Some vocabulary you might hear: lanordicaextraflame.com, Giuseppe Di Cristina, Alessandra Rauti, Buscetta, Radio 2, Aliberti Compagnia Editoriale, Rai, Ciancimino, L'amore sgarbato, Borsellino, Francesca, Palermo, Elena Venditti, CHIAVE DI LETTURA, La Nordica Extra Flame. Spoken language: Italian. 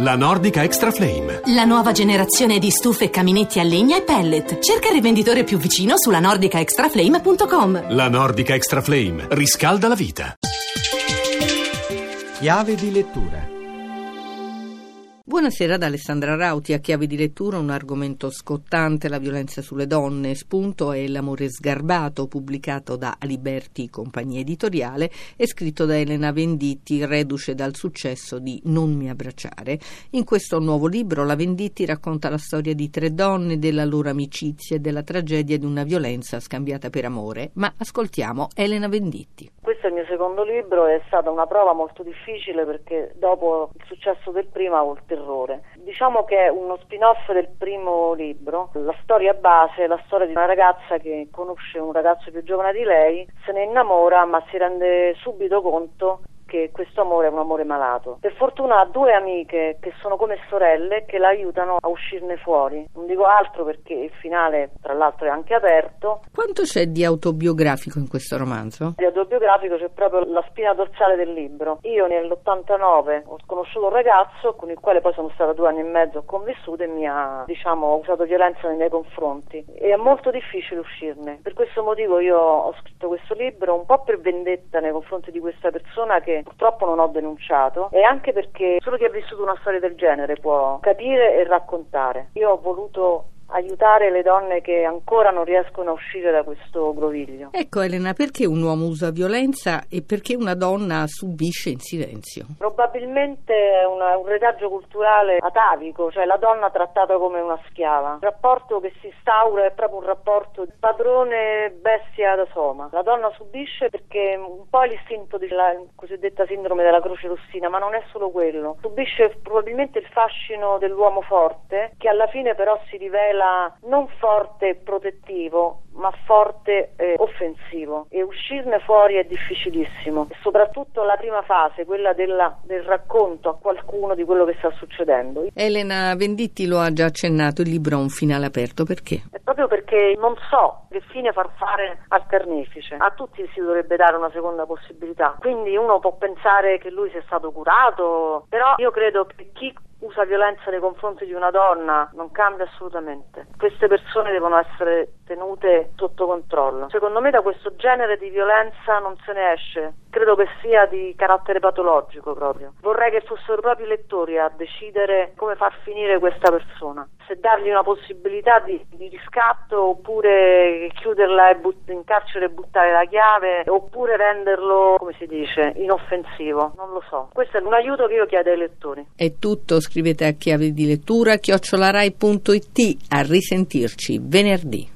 La Nordica Extra Flame. La nuova generazione di stufe e caminetti a legna e pellet. Cerca il rivenditore più vicino su lanordicaextraflame.com. La Nordica Extra Flame riscalda la vita. Chiave di lettura. Buonasera ad Alessandra Rauti. A Chiave di lettura un argomento scottante, la violenza sulle donne. Spunto è L'amore sgarbato, pubblicato da Aliberti Compagnia Editoriale e scritto da Elena Venditti, reduce dal successo di Non mi abbracciare. In questo nuovo libro la Venditti racconta la storia di tre donne, della loro amicizia e della tragedia di una violenza scambiata per amore. Ma ascoltiamo Elena Venditti. Questo è il mio secondo libro, è stata una prova molto difficile perché dopo il successo del primo ho il terrore. Diciamo che è uno spin-off del primo libro. La storia base è la storia di una ragazza che conosce un ragazzo più giovane di lei, se ne innamora ma si rende subito conto che questo amore è un amore malato. Per fortuna ha due amiche che sono come sorelle che la aiutano a uscirne fuori. Non dico altro perché il finale, tra l'altro, è anche aperto. Quanto c'è di autobiografico in questo romanzo? Di autobiografico c'è proprio la spina dorsale del libro. Io nell'89 ho conosciuto un ragazzo con il quale poi sono stata 2 anni e mezzo convissuta e mi ha, usato violenza nei miei confronti. E è molto difficile uscirne. Per questo motivo io ho scritto questo libro un po' per vendetta nei confronti di questa persona che purtroppo non ho denunciato, e anche perché solo chi ha vissuto una storia del genere può capire e raccontare. Io ho voluto aiutare le donne che ancora non riescono a uscire da questo groviglio. Ecco Elena, perché un uomo usa violenza e perché una donna subisce in silenzio? Probabilmente è un retaggio culturale atavico, cioè la donna trattata come una schiava. Il rapporto che si instaura è proprio un rapporto padrone-bestia da soma. La donna subisce perché un po' è l'istinto della cosiddetta sindrome della croce rossina, ma non è solo quello. Subisce probabilmente il fascino dell'uomo forte, che alla fine però si rivela non forte e protettivo, ma forte e offensivo, e uscirne fuori è difficilissimo, e soprattutto la prima fase, quella del racconto a qualcuno di quello che sta succedendo. Elena Venditti lo ha già accennato, il libro ha un finale aperto, perché? È proprio perché non so che fine far fare al carnefice. A tutti si dovrebbe dare una seconda possibilità, quindi uno può pensare che lui sia stato curato, però io credo che chi usa violenza nei confronti di una donna non cambia assolutamente. Queste persone devono essere tenute sotto controllo. Secondo me da questo genere di violenza non se ne esce. Credo che sia di carattere patologico proprio. Vorrei che fossero proprio i lettori a decidere come far finire questa persona. Se dargli una possibilità di riscatto, oppure chiuderla in carcere e buttare la chiave, oppure renderlo, come si dice, inoffensivo. Non lo so. Questo è un aiuto che io chiedo ai lettori. È tutto. Scrivete a chiave di lettura @rai.it. A risentirci venerdì.